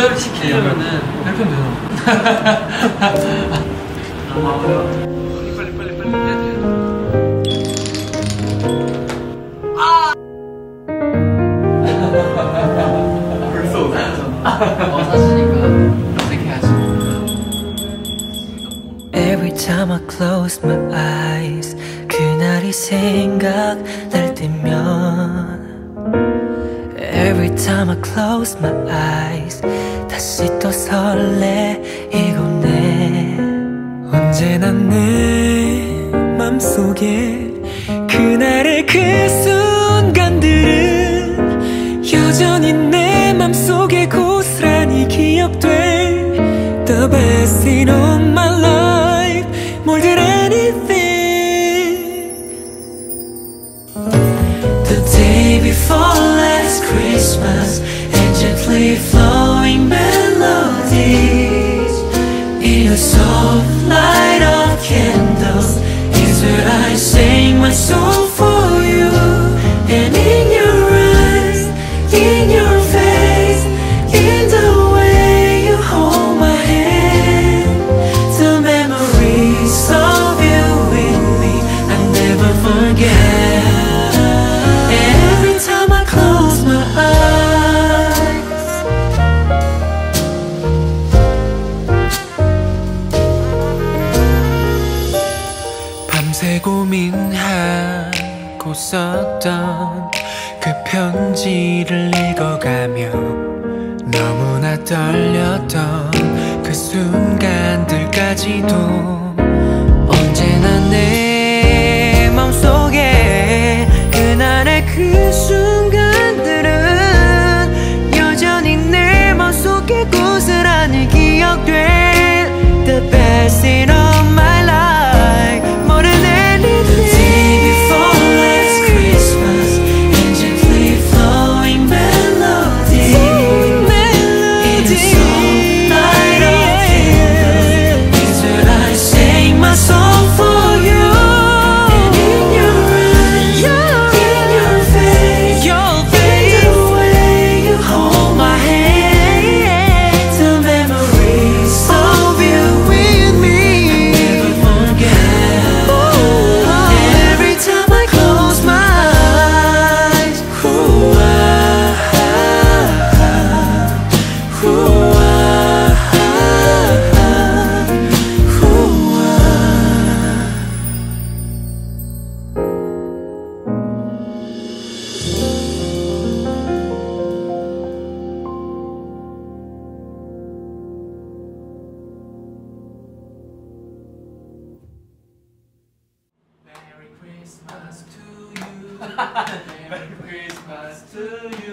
기절시키려면은 헬펜돼요. 빨리 해야 돼. 아! 벌써 오잖아. 사시니까 어색해야지. Every time I close my eyes 그날이 생각날 때면 Every time I close my eyes 다시 또 설레이곤 해. 언제나 내 맘속에 그날의 그 순간들은 여전히 내 맘속에 고스란히 기억돼. The best in all my life more than anything. The day before last Christmas and gently flowing melodies in a soft light of candles is where I sing my soul for you. And in your eyes, in your face, in the way you hold my hand, the memories of you with me I'll never forget. And every time I close my eyes 고민하고 썼던 그 편지를 읽어가며 너무나 떨렸던 그 순간들까지도 언제나 내 맘속에 그날의 그 순간들은 여전히 내 맘속에 고스란히 기억된 The best in all my life more than Merry Christmas to you. Merry Christmas to you.